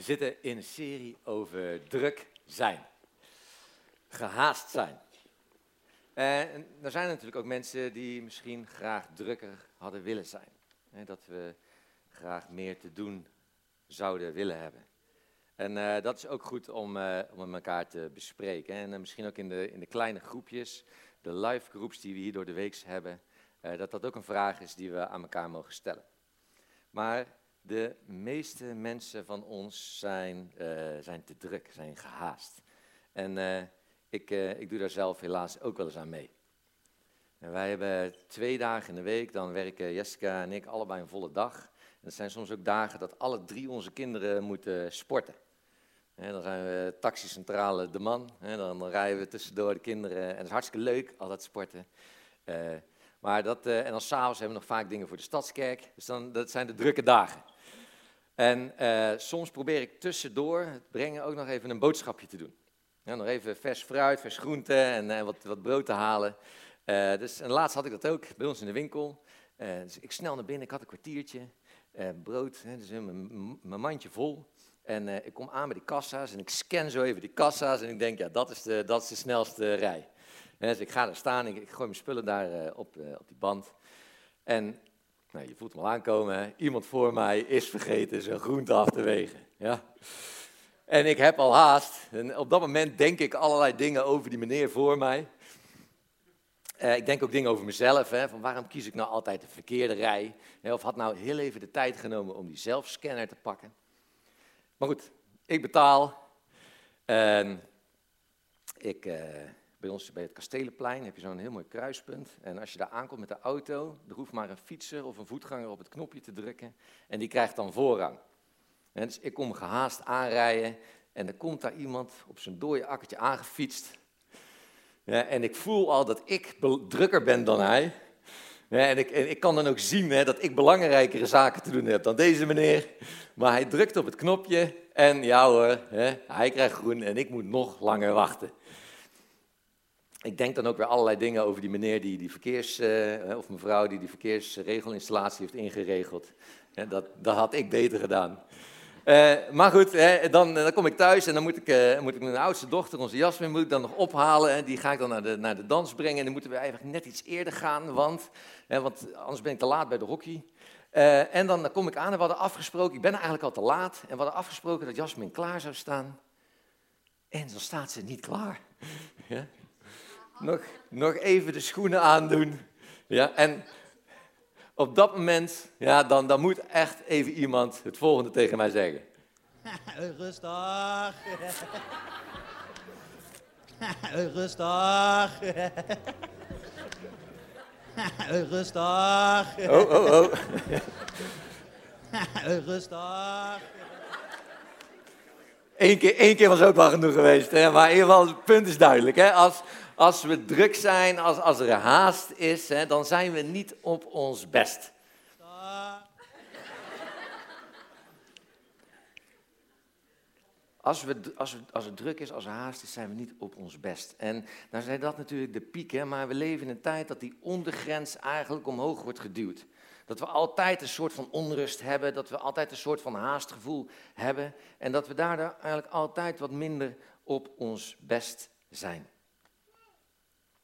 We zitten in een serie over druk zijn. Gehaast zijn. En er zijn natuurlijk ook mensen die misschien graag drukker hadden willen zijn. Dat we graag meer te doen zouden willen hebben. En dat is ook goed om met elkaar te bespreken. En misschien ook in de kleine groepjes, de live groups die we hier door de week hebben. Dat ook een vraag is die we aan elkaar mogen stellen. Maar de meeste mensen van ons zijn te druk, zijn gehaast. En ik doe daar zelf helaas ook wel eens aan mee. En wij hebben 2 dagen in de week, dan werken Jessica en ik allebei een volle dag. En dat zijn soms ook dagen dat alle 3 onze kinderen moeten sporten. En dan zijn we taxicentrale de man, en dan rijden we tussendoor de kinderen. En dat is hartstikke leuk, al dat sporten. En dan 's avonds hebben we nog vaak dingen voor de Stadskerk. Dus dat zijn de drukke dagen. En soms probeer ik tussendoor het brengen ook nog even een boodschapje te doen. Ja, nog even vers fruit, vers groente en wat brood te halen. En laatst had ik dat ook bij ons in de winkel. Dus ik snel naar binnen, ik had een kwartiertje. Brood, dus mijn mandje vol. En ik kom aan bij die kassa's en ik scan zo even die kassa's. En ik denk, ja, dat is de snelste rij. Dus ik ga daar staan, ik gooi mijn spullen daar op die band. En nou, je voelt hem al aankomen, hè? Iemand voor mij is vergeten zijn groente af te wegen. Ja? En ik heb al haast. En op dat moment denk ik allerlei dingen over die meneer voor mij. Ik denk ook dingen over mezelf, hè? Van waarom kies ik nou altijd de verkeerde rij? Of had nou heel even de tijd genomen om die zelfscanner te pakken. Maar goed, ik betaal. En bij ons bij het Kastelenplein heb je zo'n heel mooi kruispunt. En als je daar aankomt met de auto, er hoeft maar een fietser of een voetganger op het knopje te drukken. En die krijgt dan voorrang. En dus ik kom gehaast aanrijden en er komt daar iemand op zijn dode akkertje aangefietst. Ja, en ik voel al dat ik drukker ben dan hij. Ja, en ik kan dan ook zien, hè, dat ik belangrijkere zaken te doen heb dan deze meneer. Maar hij drukt op het knopje en ja hoor, hè, hij krijgt groen en ik moet nog langer wachten. Ik denk dan ook weer allerlei dingen over die meneer of mevrouw die verkeersregelinstallatie heeft ingeregeld. Dat had ik beter gedaan. Maar goed, dan kom ik thuis en dan moet ik mijn oudste dochter, onze Jasmin, moet ik dan nog ophalen. Die ga ik dan naar de dans brengen en dan moeten we eigenlijk net iets eerder gaan, want anders ben ik te laat bij de hockey. En dan kom ik aan en we hadden afgesproken, ik ben eigenlijk al te laat, en we hadden afgesproken dat Jasmin klaar zou staan. En dan staat ze niet klaar. Ja. Nog even de schoenen aandoen. Ja, en op dat moment, ja, dan moet echt even iemand het volgende tegen mij zeggen. Rustig. Rustig. Rustig. Oh. Rustig. Eén keer was ook wel genoeg geweest, hè? Maar in ieder geval, het punt is duidelijk. Hè? Als we druk zijn, als er haast is, hè, dan zijn we niet op ons best. Als het druk is, als er haast is, zijn we niet op ons best. En dan zijn dat natuurlijk de pieken, maar we leven in een tijd dat die ondergrens eigenlijk omhoog wordt geduwd. Dat we altijd een soort van onrust hebben, dat we altijd een soort van haastgevoel hebben. En dat we daardoor eigenlijk altijd wat minder op ons best zijn.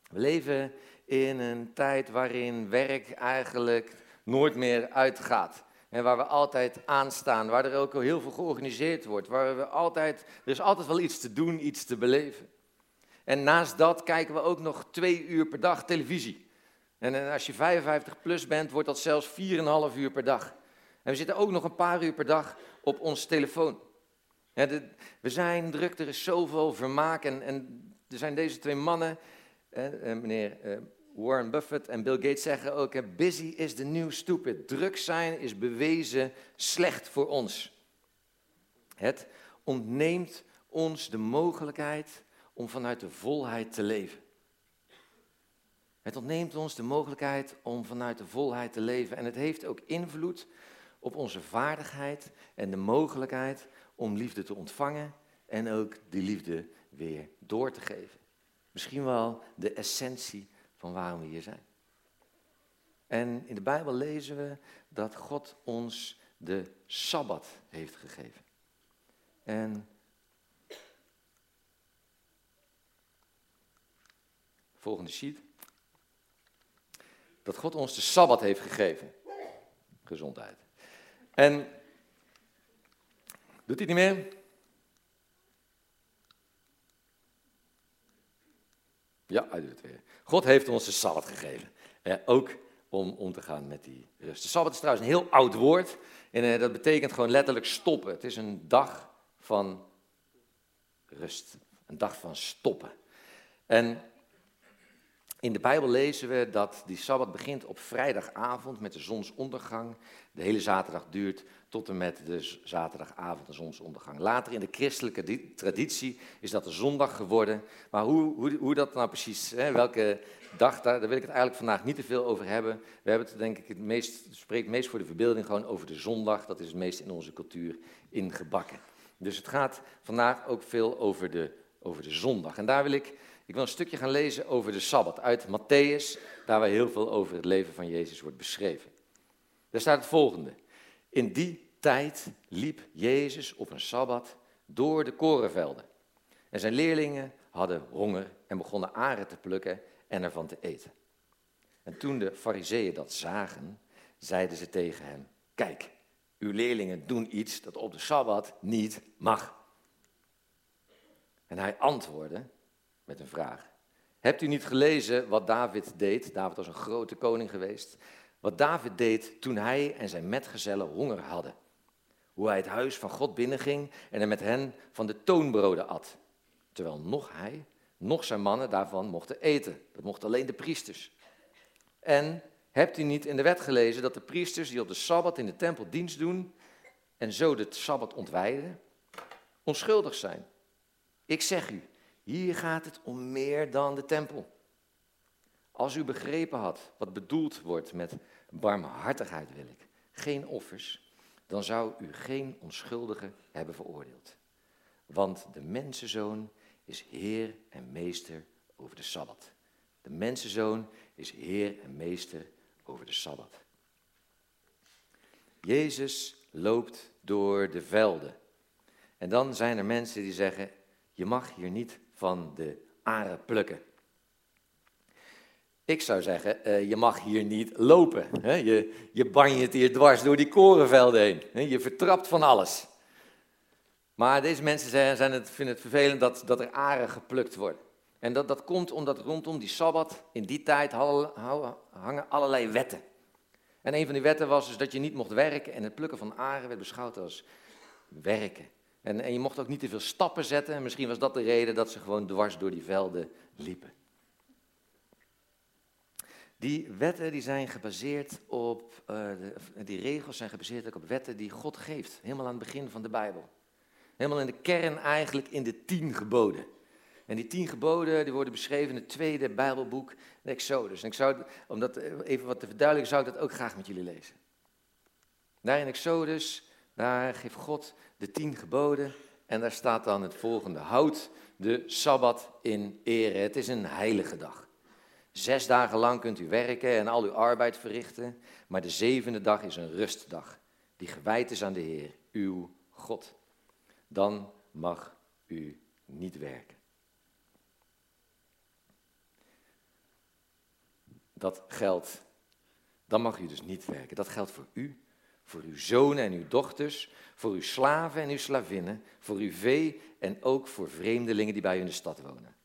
We leven in een tijd waarin werk eigenlijk nooit meer uitgaat. En waar we altijd aanstaan, waar er ook al heel veel georganiseerd wordt. Er is altijd wel iets te doen, iets te beleven. En naast dat kijken we ook nog 2 uur per dag televisie. En als je 55 plus bent, wordt dat zelfs 4,5 uur per dag. En we zitten ook nog een paar uur per dag op ons telefoon. We zijn druk, er is zoveel vermaak. En er zijn deze 2 mannen... meneer Warren Buffett en Bill Gates zeggen ook, busy is the new stupid. Druk zijn is bewezen slecht voor ons. Het ontneemt ons de mogelijkheid om vanuit de volheid te leven. Het ontneemt ons de mogelijkheid om vanuit de volheid te leven. En het heeft ook invloed op onze vaardigheid en de mogelijkheid om liefde te ontvangen en ook die liefde weer door te geven. Misschien wel de essentie van waarom we hier zijn. En in de Bijbel lezen we dat God ons de Sabbat heeft gegeven. En volgende sheet. Dat God ons de Sabbat heeft gegeven. Gezondheid. En doet hij het niet meer? Ja, hij doet het weer. God heeft ons de Sabbat gegeven. Ook om om te gaan met die rust. De Sabbat is trouwens een heel oud woord. En dat betekent gewoon letterlijk stoppen. Het is een dag van rust. Een dag van stoppen. En in de Bijbel lezen we dat die Sabbat begint op vrijdagavond met de zonsondergang. De hele zaterdag duurt tot en met de zaterdagavond de zonsondergang. Later in de christelijke traditie is dat de zondag geworden. Maar hoe dat nou precies, hè, welke dag, daar wil ik het eigenlijk vandaag niet te veel over hebben. We hebben het denk ik het spreekt meest voor de verbeelding gewoon over de zondag. Dat is het meest in onze cultuur ingebakken. Dus het gaat vandaag ook veel over de zondag. En daar wil ik wil een stukje gaan lezen over de Sabbat uit Mattheüs, daar waar heel veel over het leven van Jezus wordt beschreven. Daar staat het volgende. In die tijd liep Jezus op een Sabbat door de korenvelden. En zijn leerlingen hadden honger en begonnen aren te plukken en ervan te eten. En toen de farizeeën dat zagen, zeiden ze tegen hem: kijk, uw leerlingen doen iets dat op de Sabbat niet mag. En hij antwoordde met een vraag. Hebt u niet gelezen wat David deed? David was een grote koning geweest. Wat David deed toen hij en zijn metgezellen honger hadden. Hoe hij het huis van God binnenging en er met hen van de toonbroden at. Terwijl nog hij, nog zijn mannen daarvan mochten eten. Dat mochten alleen de priesters. En hebt u niet in de wet gelezen dat de priesters die op de Sabbat in de tempel dienst doen en zo de Sabbat ontwijden, onschuldig zijn? Ik zeg u, hier gaat het om meer dan de tempel. Als u begrepen had wat bedoeld wordt met barmhartigheid wil ik, geen offers, dan zou u geen onschuldige hebben veroordeeld. Want de mensenzoon is heer en meester over de Sabbat. De mensenzoon is heer en meester over de Sabbat. Jezus loopt door de velden. En dan zijn er mensen die zeggen, je mag hier niet van de aren plukken. Ik zou zeggen, je mag hier niet lopen. Hè? Je banjert hier dwars door die korenvelden heen. Hè? Je vertrapt van alles. Maar deze mensen vinden het vervelend dat er aren geplukt worden. En dat komt omdat rondom die Sabbat, in die tijd, hangen allerlei wetten. En een van die wetten was dus dat je niet mocht werken. En het plukken van aren werd beschouwd als werken. En je mocht ook niet te veel stappen zetten. En misschien was dat de reden dat ze gewoon dwars door die velden liepen. Die wetten zijn gebaseerd op, die regels zijn gebaseerd ook op wetten die God geeft. Helemaal aan het begin van de Bijbel. Helemaal in de kern eigenlijk in de 10 geboden. En die 10 geboden die worden beschreven in het tweede Bijbelboek, de Exodus. En ik zou, om dat even wat te verduidelijken, zou ik dat ook graag met jullie lezen. Daar in Exodus, daar geeft God de 10 geboden en daar staat dan het volgende. Houd de Sabbat in ere. Het is een heilige dag. 6 dagen lang kunt u werken en al uw arbeid verrichten, maar de 7e dag is een rustdag die gewijd is aan de Heer, uw God. Dan mag u niet werken. Dat geldt, dan mag u dus niet werken. Dat geldt voor u, voor uw zonen en uw dochters, voor uw slaven en uw slavinnen, voor uw vee en ook voor vreemdelingen die bij u in de stad wonen.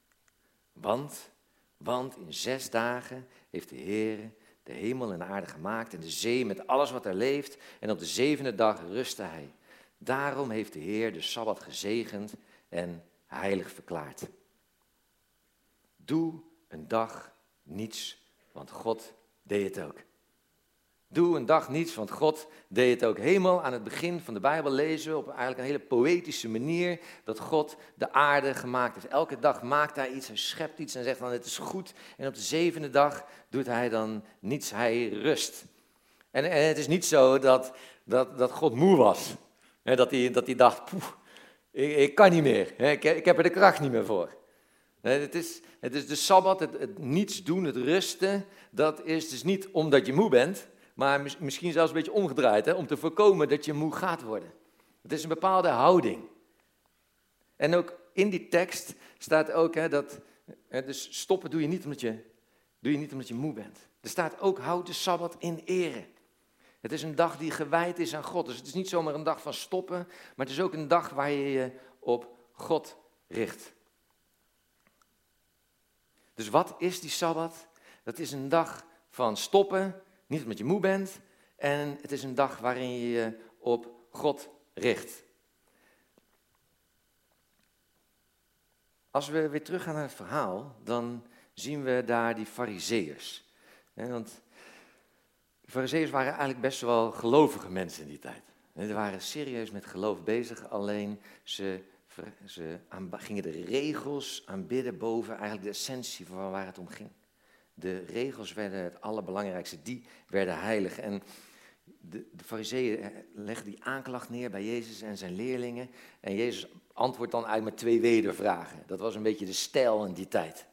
Want in 6 dagen heeft de Heer de hemel en de aarde gemaakt en de zee met alles wat er leeft en op de 7e dag rustte hij. Daarom heeft de Heer de Sabbat gezegend en heilig verklaard. Doe een dag niets, want God deed het ook. Doe een dag niets, want God deed het ook. Helemaal aan het begin van de Bijbel lezen we op eigenlijk een hele poëtische manier dat God de aarde gemaakt heeft. Elke dag maakt hij iets, hij schept iets en zegt dan het is goed. En op de 7e dag doet hij dan niets, hij rust. En het is niet zo dat God moe was. He, dat hij dacht, poeh, ik kan niet meer, he, ik heb er de kracht niet meer voor. Nee, het is de Sabbat, het niets doen, het rusten, dat is dus niet omdat je moe bent, maar misschien zelfs een beetje omgedraaid, hè, om te voorkomen dat je moe gaat worden. Het is een bepaalde houding. En ook in die tekst staat ook dus stoppen doe je niet omdat je moe bent. Er staat ook, houd de Sabbat in ere. Het is een dag die gewijd is aan God. Dus het is niet zomaar een dag van stoppen, maar het is ook een dag waar je je op God richt. Dus wat is die Sabbat? Dat is een dag van stoppen, niet omdat je moe bent, en het is een dag waarin je je op God richt. Als we weer teruggaan naar het verhaal, dan zien we daar die fariseërs. Want de fariseërs waren eigenlijk best wel gelovige mensen in die tijd. Ze waren serieus met geloof bezig, alleen ze gingen de regels aanbidden boven eigenlijk de essentie van waar het om ging. De regels werden het allerbelangrijkste, die werden heilig. En de fariseeën legden die aanklacht neer bij Jezus en zijn leerlingen. En Jezus antwoordt dan eigenlijk met 2 wedervragen. Dat was een beetje de stijl in die tijd.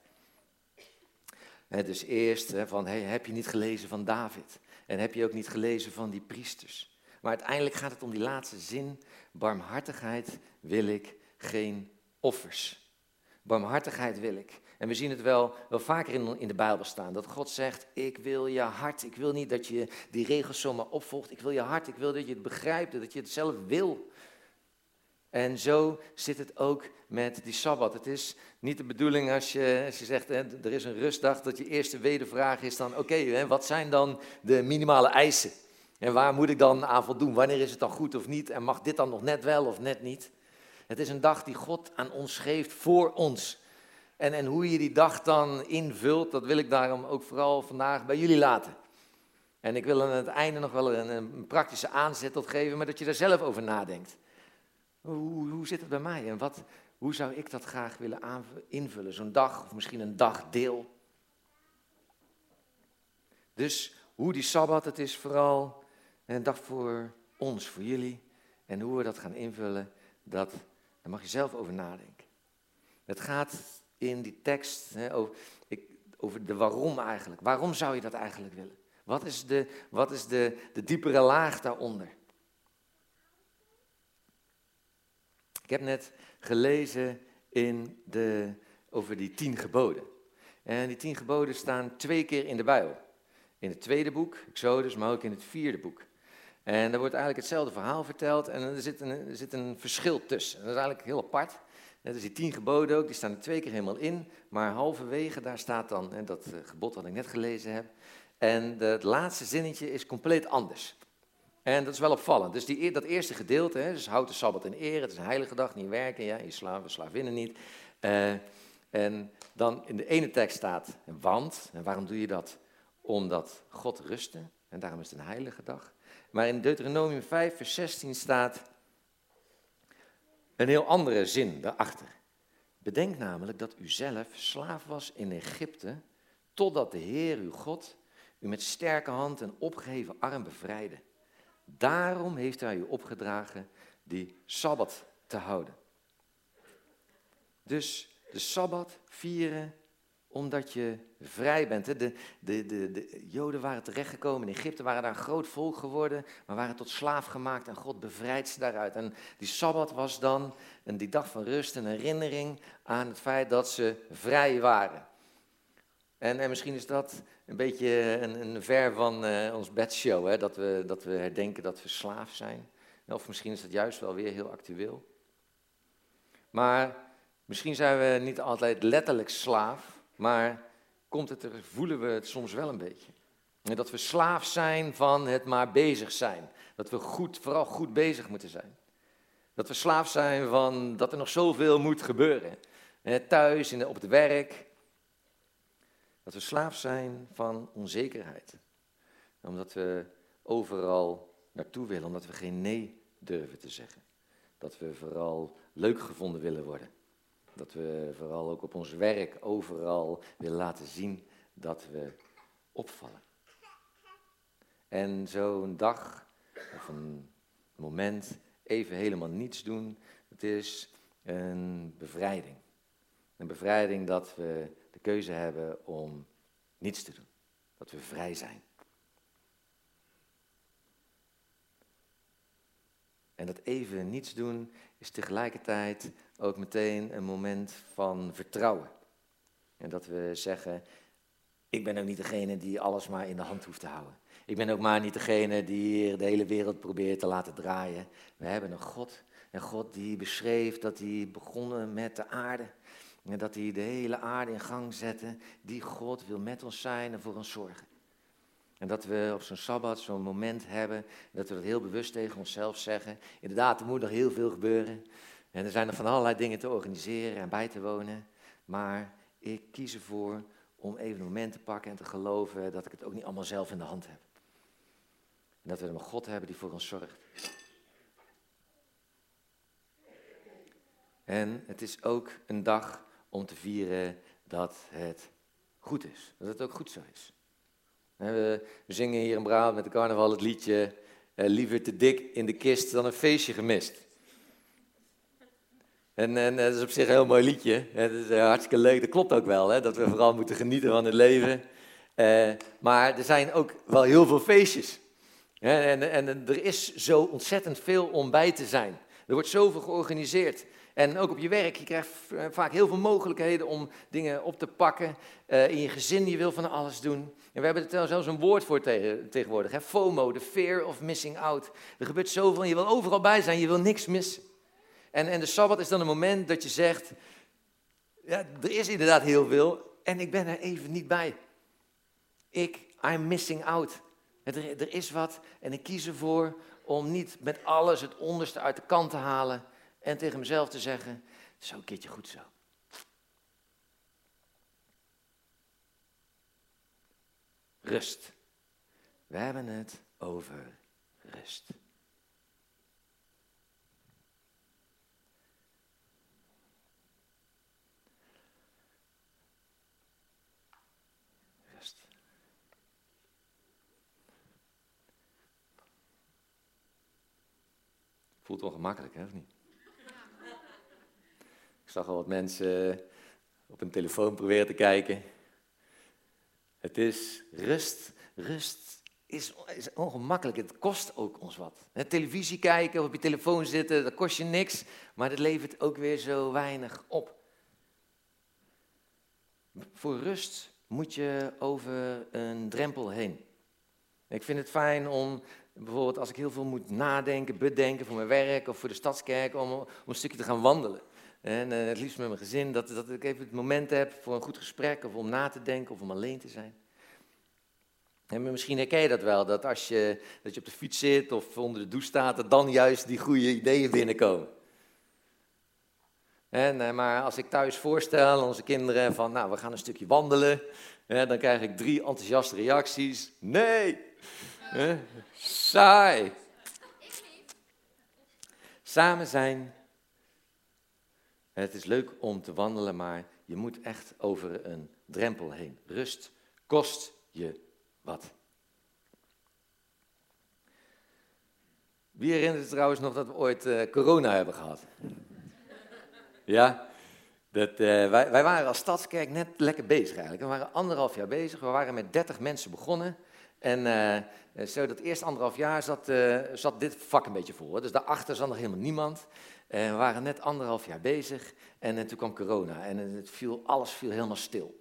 Dus eerst van, heb je niet gelezen van David? En heb je ook niet gelezen van die priesters? Maar uiteindelijk gaat het om die laatste zin. Barmhartigheid wil ik, geen offers. Barmhartigheid wil ik. En we zien het wel vaker in de Bijbel staan. Dat God zegt, ik wil je hart. Ik wil niet dat je die regels zomaar opvolgt. Ik wil je hart. Ik wil dat je het begrijpt. Dat je het zelf wil. En zo zit het ook met die Sabbat. Het is niet de bedoeling als je zegt, er is een rustdag, dat je eerste wedervraag is dan, oké, wat zijn dan de minimale eisen? En waar moet ik dan aan voldoen? Wanneer is het dan goed of niet? En mag dit dan nog net wel of net niet? Het is een dag die God aan ons geeft voor ons. En hoe je die dag dan invult, dat wil ik daarom ook vooral vandaag bij jullie laten. En ik wil aan het einde nog wel een praktische aanzet tot geven, maar dat je daar zelf over nadenkt. Hoe zit het bij mij en hoe zou ik dat graag willen invullen? Zo'n dag of misschien een dagdeel. Dus hoe die Sabbat, het is vooral een dag voor ons, voor jullie. En hoe we dat gaan invullen, daar mag je zelf over nadenken. Het gaat in die tekst over de waarom eigenlijk. Waarom zou je dat eigenlijk willen? Wat is de diepere laag daaronder? Ik heb net gelezen over die 10 geboden. En die 10 geboden staan 2 keer in de Bijbel. In het tweede boek, Exodus, maar ook in het vierde boek. En daar wordt eigenlijk hetzelfde verhaal verteld en er zit een verschil tussen. En dat is eigenlijk heel apart. Dus die 10 geboden ook, die staan er 2 keer helemaal in. Maar halverwege, daar staat dan dat gebod wat ik net gelezen heb. En het laatste zinnetje is compleet anders. En dat is wel opvallend. Dus dat eerste gedeelte, dus houd de Sabbat in ere, het is een heilige dag, niet werken, je slaven, slavinnen niet. En dan in de ene tekst staat, want, en waarom doe je dat? Omdat God rustte, en daarom is het een heilige dag. Maar in Deuteronomium 5, vers 16 staat een heel andere zin daarachter. Bedenk namelijk dat u zelf slaaf was in Egypte, totdat de Heer uw God u met sterke hand en opgeheven arm bevrijdde. Daarom heeft hij u opgedragen die Sabbat te houden. Dus de Sabbat vieren omdat je vrij bent. De Joden waren terechtgekomen in Egypte, waren daar een groot volk geworden, maar waren tot slaaf gemaakt en God bevrijdt ze daaruit. En die Sabbat was dan, die dag van rust, een herinnering aan het feit dat ze vrij waren. En misschien is dat een beetje een ver van ons bedshow, dat we herdenken dat we slaaf zijn. Of misschien is dat juist wel weer heel actueel. Maar misschien zijn we niet altijd letterlijk slaaf, maar voelen we het soms wel een beetje. Dat we slaaf zijn van het maar bezig zijn. Dat we vooral goed bezig moeten zijn. Dat we slaaf zijn van dat er nog zoveel moet gebeuren. Thuis, op het werk. Dat we slaaf zijn van onzekerheid. Omdat we overal naartoe willen, omdat we geen nee durven te zeggen. Dat we vooral leuk gevonden willen worden. Dat we vooral ook op ons werk overal willen laten zien dat we opvallen. En zo'n dag of een moment even helemaal niets doen, het is een bevrijding. Een bevrijding dat we de keuze hebben om niets te doen. Dat we vrij zijn. En dat even niets doen is tegelijkertijd ook meteen een moment van vertrouwen. En dat we zeggen, ik ben ook niet degene die alles maar in de hand hoeft te houden. Ik ben ook maar niet degene die de hele wereld probeert te laten draaien. We hebben een God. En God die beschreef dat hij begonnen met de aarde. En dat hij de hele aarde in gang zette. Die God wil met ons zijn en voor ons zorgen. En dat we op zo'n Sabbat zo'n moment hebben, dat we dat heel bewust tegen onszelf zeggen. Inderdaad, er moet nog heel veel gebeuren. En er zijn nog van allerlei dingen te organiseren en bij te wonen. Maar ik kies ervoor om even een moment te pakken en te geloven dat ik het ook niet allemaal zelf in de hand heb. En dat we een God hebben die voor ons zorgt. En het is ook een dag om te vieren dat het goed is. Dat het ook goed zo is. We zingen hier in Brabant met de carnaval het liedje liever te dik in de kist dan een feestje gemist. En dat is op zich een heel mooi liedje. Het is hartstikke leuk, dat klopt ook wel, hè, dat we vooral moeten genieten van het leven. Maar er zijn ook wel heel veel feestjes. En er is zo ontzettend veel om bij te zijn. Er wordt zoveel georganiseerd. En ook op je werk, je krijgt vaak heel veel mogelijkheden om dingen op te pakken. In je gezin, je wil van alles doen. En we hebben er zelfs een woord voor tegenwoordig. Hè? FOMO, de fear of missing out. Er gebeurt zoveel en je wil overal bij zijn, je wil niks missen. En de Sabbat is dan een moment dat je zegt, ja, er is inderdaad heel veel en ik ben er even niet bij. I'm missing out. Er is wat en ik kies ervoor om niet met alles het onderste uit de kant te halen. En tegen mezelf te zeggen, het is ook een keertje goed zo. Rust. We hebben het over rust. Voelt ongemakkelijk, hè, of niet? Ik zag al wat mensen op hun telefoon proberen te kijken. Het is rust. Rust is ongemakkelijk. Het kost ook ons wat. Televisie kijken of op je telefoon zitten, dat kost je niks. Maar dat levert ook weer zo weinig op. Voor rust moet je over een drempel heen. Ik vind het fijn om, bijvoorbeeld als ik heel veel moet nadenken, bedenken voor mijn werk of voor de stadskerk, om een stukje te gaan wandelen. En het liefst met mijn gezin, dat ik even het moment heb voor een goed gesprek, of om na te denken, of om alleen te zijn. En misschien herken je dat wel, dat als je op de fiets zit of onder de douche staat, dat dan juist die goede ideeën binnenkomen. Maar als ik thuis voorstel aan onze kinderen van, nou, we gaan een stukje wandelen, dan krijg ik 3 enthousiaste reacties. Nee! Saai! Samen zijn. Het is leuk om te wandelen, maar je moet echt over een drempel heen. Rust kost je wat. Wie herinnert zich trouwens nog dat we ooit corona hebben gehad? Ja, wij waren als Stadskerk net lekker bezig eigenlijk. We waren 1,5 jaar bezig, we waren met 30 mensen begonnen. En zo dat eerste 1,5 jaar zat dit vak een beetje vol. Hè? Dus daarachter zat nog helemaal niemand. We waren net 1,5 jaar bezig en toen kwam corona en alles viel helemaal stil.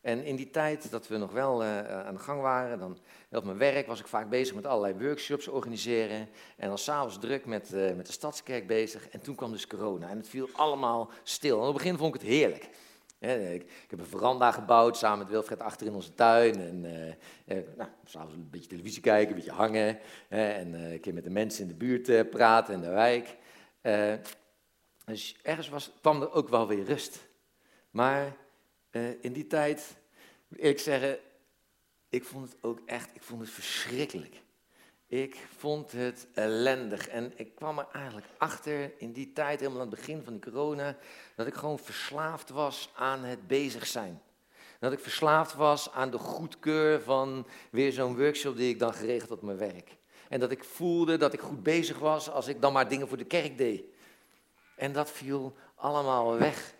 En in die tijd dat we nog wel aan de gang waren, dan op mijn werk was ik vaak bezig met allerlei workshops organiseren. En dan 's avonds druk met de Stadskerk bezig en toen kwam dus corona en het viel allemaal stil. En op het begin vond ik het heerlijk. Ik heb een veranda gebouwd samen met Wilfred achter in onze tuin. En s'avonds een beetje televisie kijken, een beetje hangen. Een keer met de mensen in de buurt praten in de wijk. Dus ergens kwam er ook wel weer rust. Maar in die tijd, moet ik zeggen, ik vond het verschrikkelijk. Ik vond het ellendig en ik kwam er eigenlijk achter in die tijd, helemaal aan het begin van die corona, dat ik gewoon verslaafd was aan het bezig zijn. Dat ik verslaafd was aan de goedkeur van weer zo'n workshop die ik dan geregeld had op mijn werk. En dat ik voelde dat ik goed bezig was als ik dan maar dingen voor de kerk deed. En dat viel allemaal weg.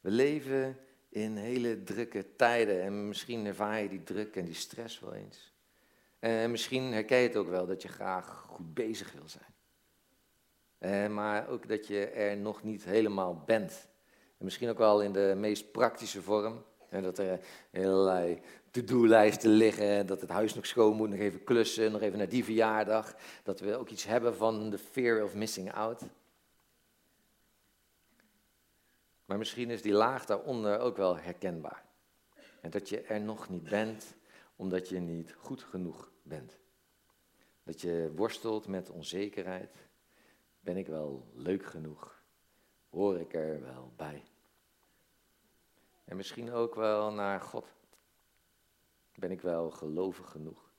We leven in hele drukke tijden. En misschien ervaar je die druk en die stress wel eens. En misschien herken je het ook wel dat je graag goed bezig wil zijn. Maar ook dat je er nog niet helemaal bent. En misschien ook wel in de meest praktische vorm. En dat er allerlei to-do-lijsten liggen, dat het huis nog schoon moet, nog even klussen, nog even naar die verjaardag. Dat we ook iets hebben van de fear of missing out. Maar misschien is die laag daaronder ook wel herkenbaar. En dat je er nog niet bent, omdat je niet goed genoeg bent. Dat je worstelt met onzekerheid. Ben ik wel leuk genoeg? Hoor ik er wel bij? En misschien ook wel naar God. Ben ik wel gelovig genoeg?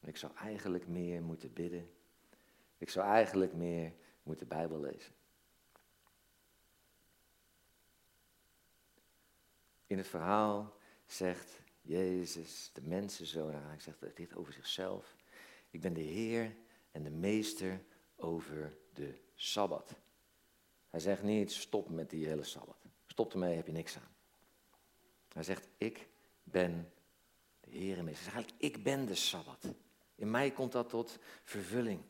Ik zou eigenlijk meer moeten bidden. Ik zou eigenlijk meer moeten Bijbel lezen. In het verhaal zegt Jezus, de mensenzoon, hij zegt dit over zichzelf. Ik ben de Heer en de meester over de Sabbat. Hij zegt niet, stop met die hele Sabbat. Stop ermee, heb je niks aan. Hij zegt, ik ben de Heer en meester. Hij zegt eigenlijk, ik ben de Sabbat. In mij komt dat tot vervulling.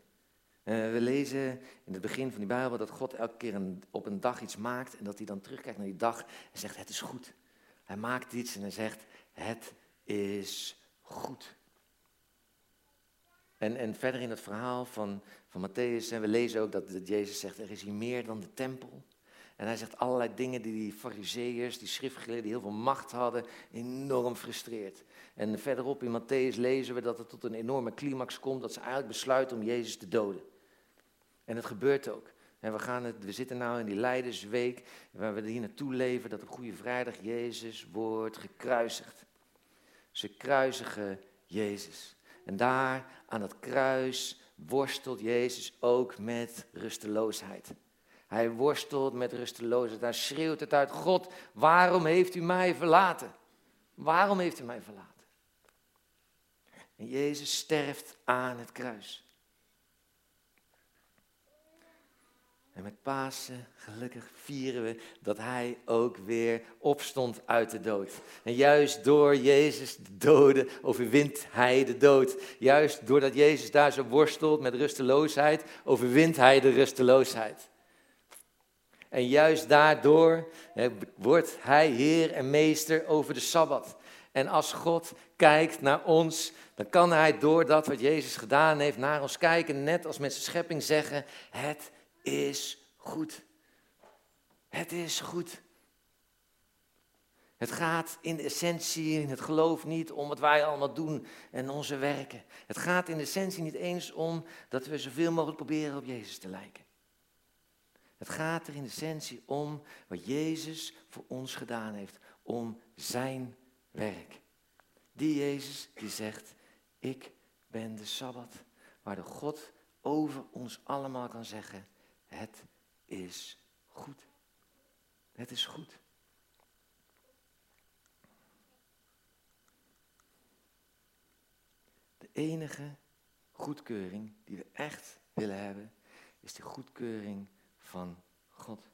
We lezen in het begin van die Bijbel dat God elke keer op een dag iets maakt en dat hij dan terugkijkt naar die dag en zegt, het is goed. Hij maakt iets en hij zegt, het is goed. En verder in het verhaal van Matthäus, en we lezen ook dat Jezus zegt, er is hier meer dan de tempel. En hij zegt allerlei dingen die farizeeërs, die schriftgeleerden, die heel veel macht hadden, enorm frustreert. En verderop in Matthäus lezen we dat het tot een enorme climax komt, dat ze eigenlijk besluiten om Jezus te doden. En het gebeurt ook. En we zitten nu in die Lijdersweek, waar we hier naartoe leven, dat op Goede Vrijdag Jezus wordt gekruisigd. Ze kruisigen Jezus. En daar aan dat kruis worstelt Jezus ook met rusteloosheid. Hij worstelt met rusteloosheid. Hij schreeuwt het uit, God, waarom heeft u mij verlaten? Waarom heeft u mij verlaten? En Jezus sterft aan het kruis. En met Pasen, gelukkig, vieren we dat hij ook weer opstond uit de dood. En juist door Jezus de doden overwint hij de dood. Juist doordat Jezus daar zo worstelt met rusteloosheid, overwint hij de rusteloosheid. En juist daardoor wordt hij Heer en Meester over de Sabbat. En als God kijkt naar ons, dan kan hij door dat wat Jezus gedaan heeft naar ons kijken, net als met zijn schepping zeggen, het is goed. Het is goed. Het gaat in de essentie, in het geloof, niet om wat wij allemaal doen en onze werken. Het gaat in de essentie niet eens om dat we zoveel mogelijk proberen op Jezus te lijken. Het gaat er in de essentie om wat Jezus voor ons gedaan heeft, om zijn werk. Die Jezus die zegt, ik ben de Sabbat, waardoor God over ons allemaal kan zeggen, het is goed. Het is goed. De enige goedkeuring die we echt willen hebben, is de goedkeuring van God.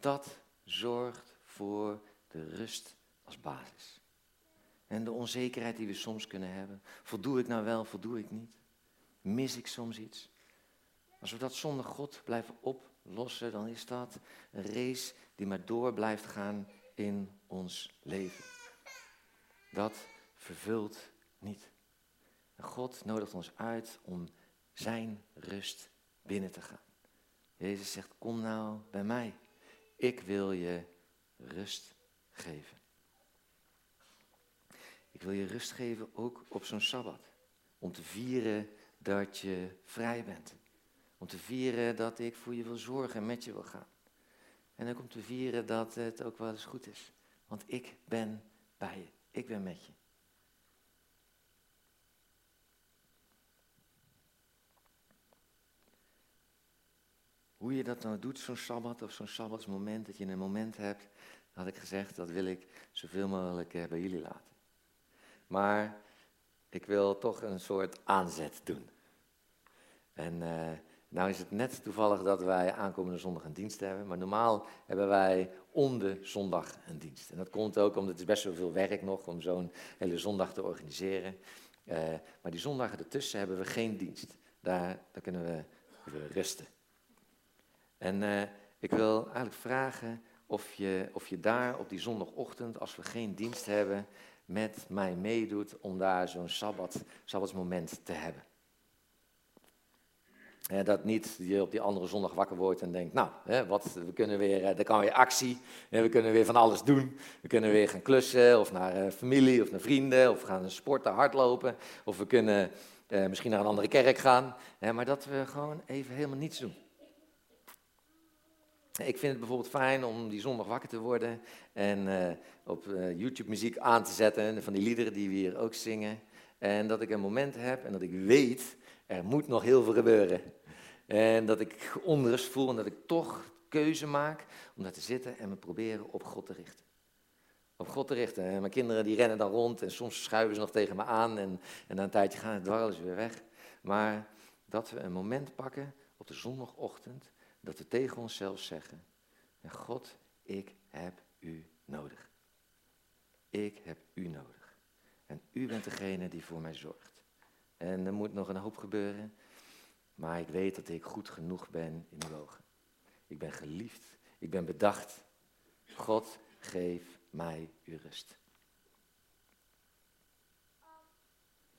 Dat zorgt voor de rust als basis. En de onzekerheid die we soms kunnen hebben. Voldoe ik nou wel, voldoe ik niet? Mis ik soms iets? Als we dat zonder God blijven oplossen, dan is dat een race die maar door blijft gaan in ons leven. Dat vervult niet. En God nodigt ons uit om zijn rust binnen te gaan. Jezus zegt, kom nou bij mij. Ik wil je rust geven. Ik wil je rust geven ook op zo'n Sabbat. Om te vieren dat je vrij bent. Om te vieren dat ik voor je wil zorgen en met je wil gaan. En ook om te vieren dat het ook wel eens goed is. Want ik ben bij je. Ik ben met je. Hoe je dat nou doet, zo'n Sabbat of zo'n Sabbatsmoment, dat je een moment hebt, had ik gezegd, dat wil ik zoveel mogelijk bij jullie laten. Maar ik wil toch een soort aanzet doen. En Nou is het net toevallig dat wij aankomende zondag een dienst hebben, maar normaal hebben wij om de zondag een dienst. En dat komt ook omdat het best wel veel werk nog om zo'n hele zondag te organiseren. Maar die zondagen ertussen hebben we geen dienst. Daar kunnen we rusten. En ik wil eigenlijk vragen of je daar op die zondagochtend, als we geen dienst hebben, met mij meedoet om daar zo'n sabbatsmoment te hebben. Dat niet je op die andere zondag wakker wordt en denkt, nou, we kunnen weer, er kan weer actie, we kunnen weer van alles doen. We kunnen weer gaan klussen, of naar familie, of naar vrienden, of gaan sporten, hardlopen. Of we kunnen misschien naar een andere kerk gaan, maar dat we gewoon even helemaal niets doen. Ik vind het bijvoorbeeld fijn om die zondag wakker te worden en op YouTube muziek aan te zetten, van die liederen die we hier ook zingen. En dat ik een moment heb en dat ik weet, er moet nog heel veel gebeuren. En dat ik onrust voel en dat ik toch keuze maak om daar te zitten en me proberen op God te richten. En mijn kinderen die rennen dan rond en soms schuiven ze nog tegen me aan en na een tijdje gaan het dwarrelen ze weer weg. Maar dat we een moment pakken op de zondagochtend, dat we tegen onszelf zeggen, God, ik heb u nodig. Ik heb u nodig. En u bent degene die voor mij zorgt. En er moet nog een hoop gebeuren, maar ik weet dat ik goed genoeg ben in uw ogen. Ik ben geliefd, ik ben bedacht. God, geef mij uw rust.